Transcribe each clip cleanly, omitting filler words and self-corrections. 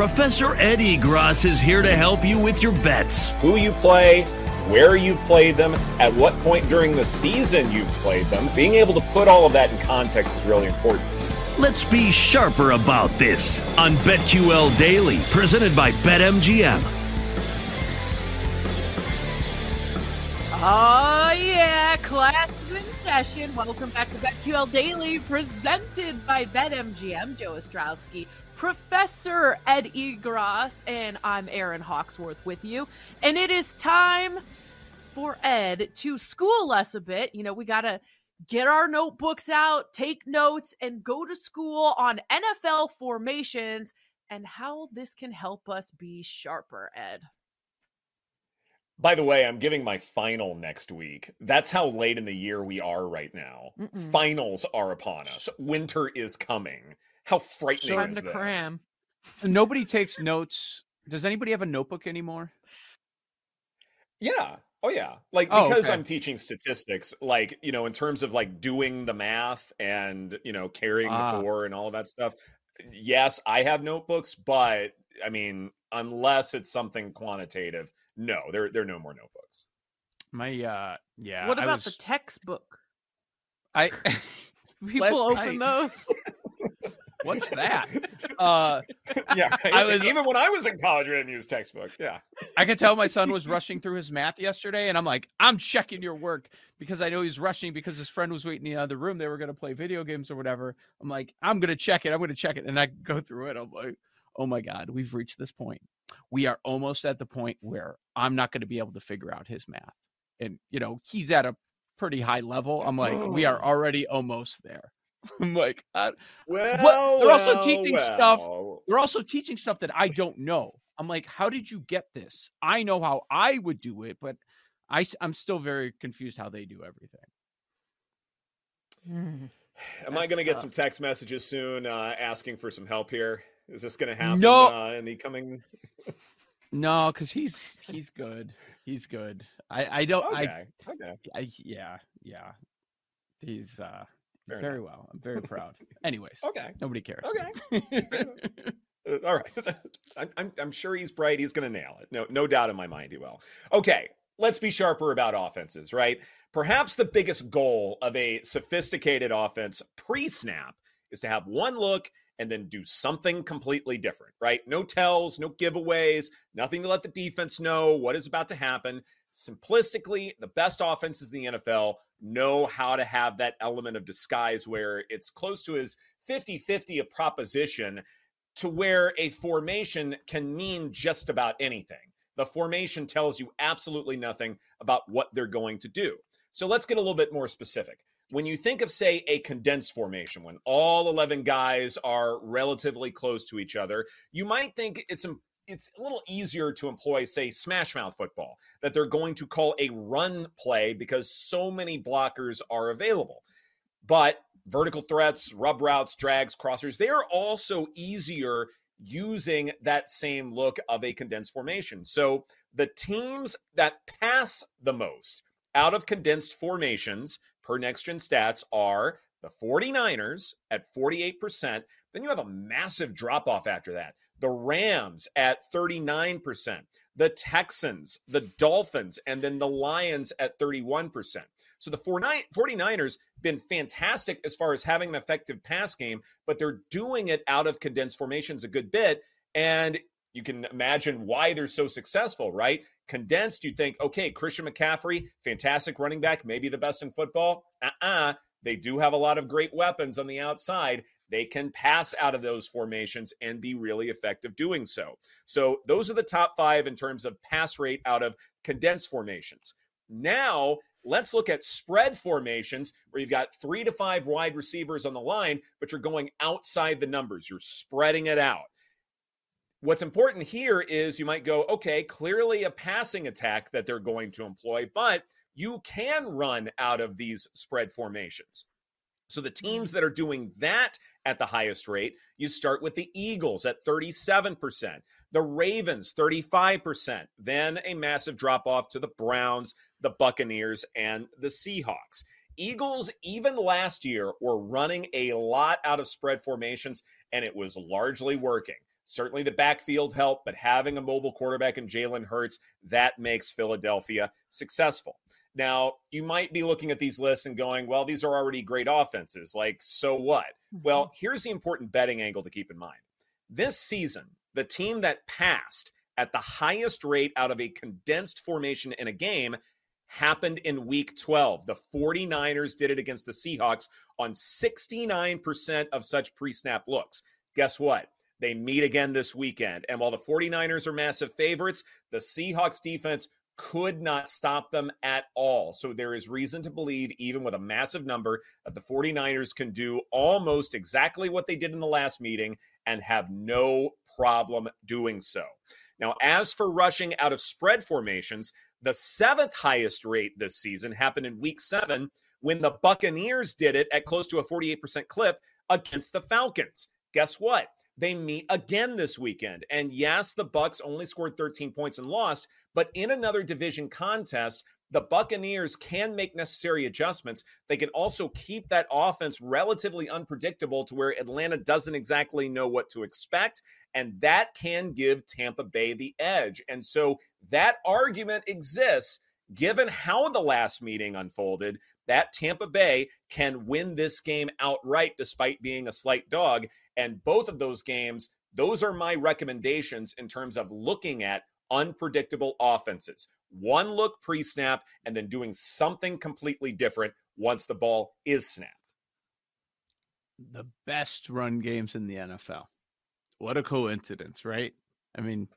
Professor Ed Egros is here to help you with your bets. Who you play, where you played them, at what point during the season you played them. Being able to put all of that in context is really important. Let's be sharper about this on BetQL Daily, presented by BetMGM. Oh yeah, class is in session. Welcome back to BetQL Daily, presented by BetMGM. Joe Ostrowski, Professor Ed Egros, and I'm Aaron Hawksworth with you. And it is time for Ed to school us a bit. You know, we got to get our notebooks out, take notes, and go to school on NFL formations and how this can help us be sharper, Ed. By the way, I'm giving my final next week. That's how late in the year we are right now. Mm-mm. Finals are upon us. Winter is coming. How frightening is this? Cram. Nobody takes notes. Does anybody have a notebook anymore? Yeah. Oh yeah, because okay. I'm teaching statistics, like, you know, in terms of like doing the math and, you know, carrying the four and all of that stuff. Yes, I have notebooks, but I mean, unless it's something quantitative, no, there are no more notebooks. What about the textbook? People open those. What's that? Even when I was in college, we didn't use textbook. Yeah, I could tell my son was rushing through his math yesterday, and I'm like, I'm checking your work because I know he's rushing because his friend was waiting in the other room. They were going to play video games or whatever. I'm like, I'm going to check it, and I go through it. I'm like, oh my God, we've reached this point. We are almost at the point where I'm not going to be able to figure out his math, and you know he's at a pretty high level. I'm like, we are already almost there. I'm like, They're also teaching stuff that I don't know. I'm like, how did you get this? I know how I would do it, but I'm still very confused how they do everything. Am I going to get some text messages soon asking for some help here? Is this going to happen in the coming? No, because he's good. He's good. Yeah. He's very well. I'm very proud. Anyways, okay. Nobody cares. Okay. All right. I'm sure he's bright. He's going to nail it. No doubt in my mind he will. Okay. Let's be sharper about offenses, right? Perhaps the biggest goal of a sophisticated offense pre-snap is to have one look and then do something completely different, right? No tells, no giveaways, nothing to let the defense know what is about to happen. Simplistically, the best offenses in the NFL know how to have that element of disguise where it's close to as 50-50 a proposition to where a formation can mean just about anything. The formation tells you absolutely nothing about what they're going to do. So let's get a little bit more specific. When you think of, say, a condensed formation, when all 11 guys are relatively close to each other, you might think it's a little easier to employ, say, smash mouth football, that they're going to call a run play because so many blockers are available. But vertical threats, rub routes, drags, crossers, they are also easier using that same look of a condensed formation. So the teams that pass the most out of condensed formations per Next Gen Stats are the 49ers at 48%. Then you have a massive drop-off after that. The Rams at 39%. The Texans, the Dolphins, and then the Lions at 31%. So the 49ers been fantastic as far as having an effective pass game, but they're doing it out of condensed formations a good bit. And you can imagine why they're so successful, right? Condensed, you think, okay, Christian McCaffrey, fantastic running back, maybe the best in football. They do have a lot of great weapons on the outside. They can pass out of those formations and be really effective doing so. So those are the top five in terms of pass rate out of condensed formations. Now let's look at spread formations where you've got 3 to 5 wide receivers on the line, but you're going outside the numbers. You're spreading it out. What's important here is you might go, okay, clearly a passing attack that they're going to employ, but you can run out of these spread formations. So the teams that are doing that at the highest rate, you start with the Eagles at 37%, the Ravens 35%, then a massive drop-off to the Browns, the Buccaneers, and the Seahawks. Eagles, even last year, were running a lot out of spread formations, and it was largely working. Certainly the backfield helped, but having a mobile quarterback in Jalen Hurts, that makes Philadelphia successful. Now, you might be looking at these lists and going, well, these are already great offenses. Like, so what? Mm-hmm. Well, here's the important betting angle to keep in mind. This season, the team that passed at the highest rate out of a condensed formation in a game happened in Week 12. The 49ers did it against the Seahawks on 69% of such pre-snap looks. Guess what? They meet again this weekend. And while the 49ers are massive favorites, the Seahawks defense could not stop them at all. So there is reason to believe, even with a massive number, that the 49ers can do almost exactly what they did in the last meeting and have no problem doing so. Now, as for rushing out of spread formations, the seventh highest rate this season happened in Week 7 when the Buccaneers did it at close to a 48% clip against the Falcons. Guess what? They meet again this weekend. And yes, the Bucs only scored 13 points and lost, but in another division contest, the Buccaneers can make necessary adjustments. They can also keep that offense relatively unpredictable to where Atlanta doesn't exactly know what to expect, and that can give Tampa Bay the edge. And so that argument exists, given how the last meeting unfolded, that Tampa Bay can win this game outright despite being a slight dog. And both of those games, those are my recommendations in terms of looking at unpredictable offenses. One look pre-snap and then doing something completely different once the ball is snapped. The best run games in the NFL. What a coincidence, right? I mean,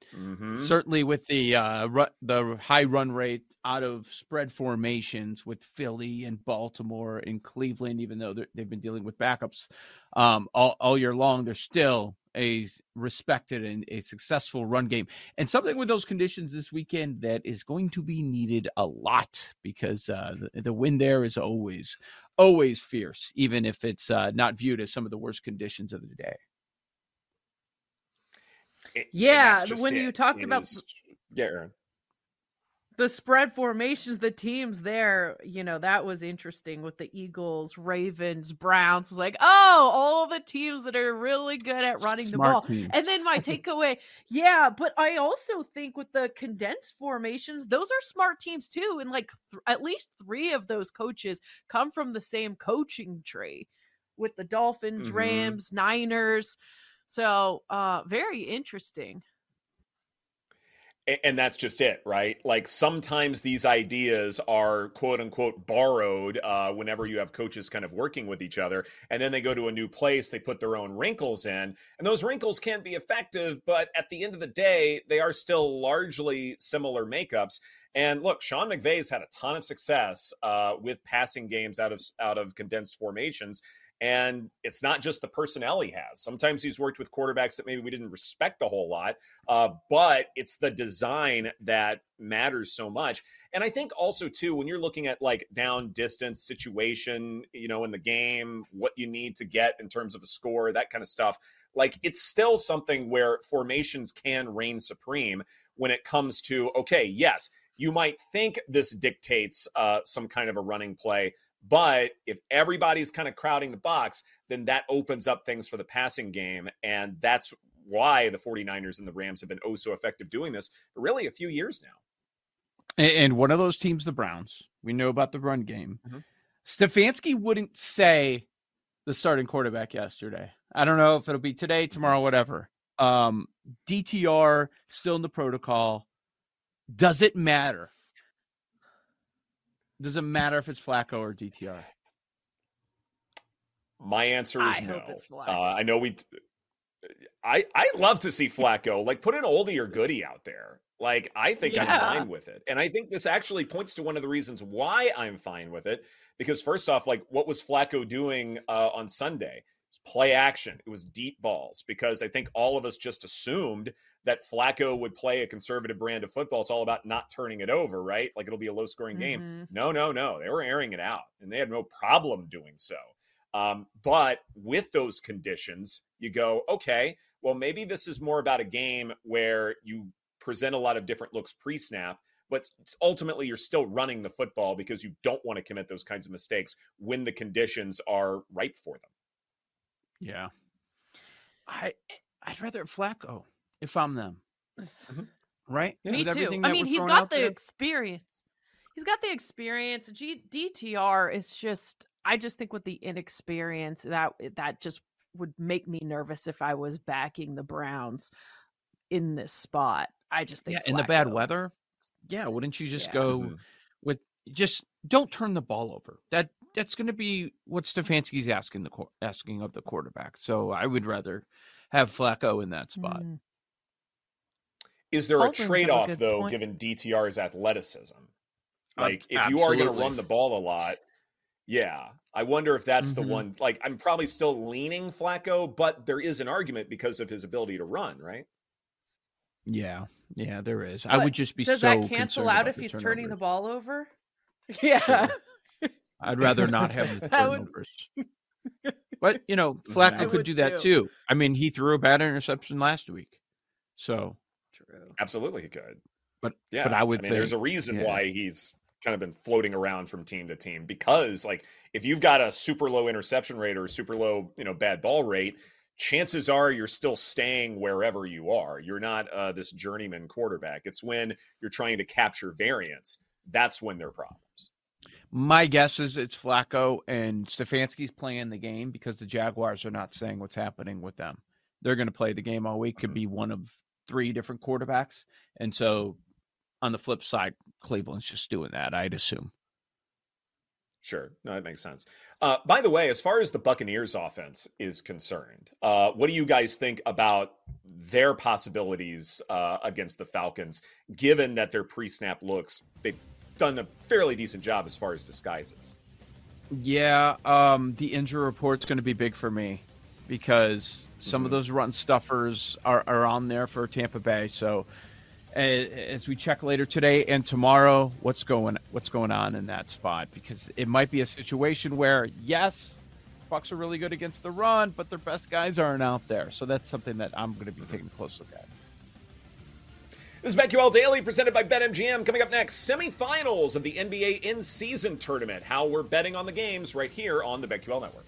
certainly with the high run rate out of spread formations with Philly and Baltimore and Cleveland, even though they've been dealing with backups all year long, they're still a respected and a successful run game. And something with those conditions this weekend that is going to be needed a lot, because the wind there is always fierce, even if it's not viewed as some of the worst conditions of the day. You talked about the spread formations, the teams there, you know, that was interesting with the Eagles, Ravens, Browns. It's like, oh, all the teams that are really good at running the ball. Team. And then my takeaway, but I also think with the condensed formations, those are smart teams too. And like at least three of those coaches come from the same coaching tree with the Dolphins, Rams, Niners. So very interesting. And that's just it, right? Like sometimes these ideas are quote unquote borrowed whenever you have coaches kind of working with each other, and then they go to a new place, they put their own wrinkles in, and those wrinkles can be effective, but at the end of the day, they are still largely similar makeups. And look, Sean McVay's had a ton of success with passing games out of condensed formations. And it's not just the personnel he has. Sometimes he's worked with quarterbacks that maybe we didn't respect a whole lot, but it's the design that matters so much. And I think also, too, when you're looking at like down, distance, situation, you know, in the game, what you need to get in terms of a score, that kind of stuff, like it's still something where formations can reign supreme when it comes to, okay, yes, you might think this dictates some kind of a running play, but if everybody's kind of crowding the box, then that opens up things for the passing game. And that's why the 49ers and the Rams have been oh so effective doing this for really a few years now. And one of those teams, the Browns, we know about the run game. Stefanski wouldn't say the starting quarterback yesterday. I don't know if it'll be today, tomorrow, whatever. DTR still in the protocol. Does it matter? Does it matter if it's Flacco or DTR? My answer is no. Hope it's Flacco. I know I love to see Flacco. Like, put an oldie or goodie out there. Like, I think I'm fine with it. And I think this actually points to one of the reasons why I'm fine with it. Because first off, like, what was Flacco doing on Sunday? Play action. It was deep balls, because I think all of us just assumed that Flacco would play a conservative brand of football. It's all about not turning it over, right? Like it'll be a low scoring game. No. They were airing it out and they had no problem doing so. But with those conditions, you go, okay, well, maybe this is more about a game where you present a lot of different looks pre-snap, but ultimately you're still running the football because you don't want to commit those kinds of mistakes when the conditions are ripe for them. Yeah. I I'd rather Flacco if I'm them. Mm-hmm. Right? Yeah. Me too. I mean, he's got the experience. He's got the experience. DTR is just, I just think with the inexperience, that just would make me nervous if I was backing the Browns in this spot. I just think, yeah, in the bad weather. Yeah. Wouldn't you just go with just don't turn the ball over? That's going to be what Stefanski's asking of the quarterback. So I would rather have Flacco in that spot. Mm. Is there a trade-off though, given DTR's athleticism? Like if you are going to run the ball a lot, yeah. I wonder if that's the one. Like I'm probably still leaning Flacco, but there is an argument because of his ability to run, right? Yeah, yeah, there is. But I would just be so concerned. Does that cancel out if he's turning the ball over? Yeah. Sure. I'd rather not have the turnovers. But, you know, Flacco could do that too. I mean, he threw a bad interception last week. So. True. Absolutely he could. But, yeah, but I would think there's a reason why he's kind of been floating around from team to team, because like if you've got a super low interception rate or a super low, bad ball rate, chances are you're still staying wherever you are. You're not this journeyman quarterback. It's when you're trying to capture variance. That's when there are problems. My guess is it's Flacco, and Stefanski's playing the game because the Jaguars are not saying what's happening with them. They're going to play the game all week. Could be one of three different quarterbacks. And so on the flip side, Cleveland's just doing that, I'd assume. Sure. No, that makes sense. By the way, as far as the Buccaneers offense is concerned, what do you guys think about their possibilities against the Falcons, given that their pre-snap looks, they've done a fairly decent job as far as disguises? Yeah, the injury report's going to be big for me because some of those run stuffers are on there for Tampa Bay. So as we check later today and tomorrow, what's going on in that spot? Because it might be a situation where, yes, Bucs are really good against the run, but their best guys aren't out there. So that's something that I'm going to be taking a close look at. This is BetQL Daily presented by BetMGM. Coming up next, semifinals of the NBA in-season tournament. How we're betting on the games right here on the BetQL Network.